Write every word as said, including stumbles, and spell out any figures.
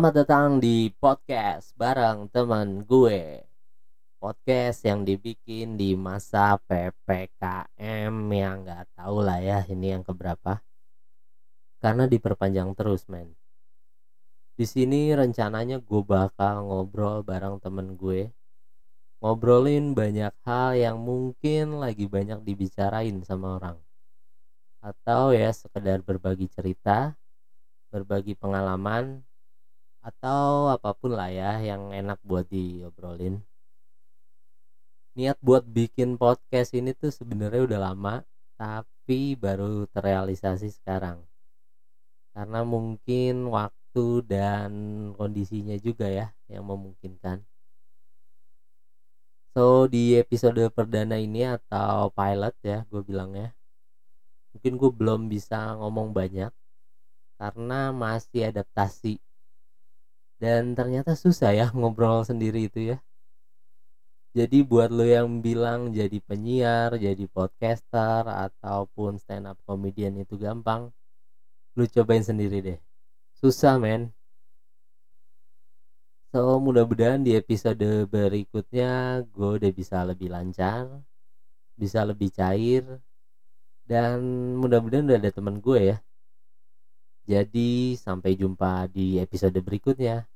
Selamat datang di podcast bareng teman gue. Podcast yang dibikin di masa P P K M yang gak tahu lah ya ini yang keberapa, karena diperpanjang terus men. Di sini rencananya gue bakal ngobrol bareng temen gue, ngobrolin banyak hal yang mungkin lagi banyak dibicarain sama orang, atau ya sekedar berbagi cerita, berbagi pengalaman, atau apapun lah ya yang enak buat diobrolin. Niat buat bikin podcast ini tuh sebenarnya udah lama, tapi baru terrealisasi sekarang, karena mungkin waktu dan kondisinya juga ya yang memungkinkan. So di episode perdana ini atau pilot ya gue bilangnya, mungkin gue belum bisa ngomong banyak karena masih adaptasi. Dan ternyata susah ya ngobrol sendiri itu ya. Jadi buat lo yang bilang jadi penyiar, jadi podcaster, ataupun stand up comedian itu gampang, lo cobain sendiri deh. Susah men. So mudah-mudahan di episode berikutnya gue udah bisa lebih lancar, bisa lebih cair, dan mudah-mudahan udah ada teman gue ya. Jadi sampai jumpa di episode berikutnya.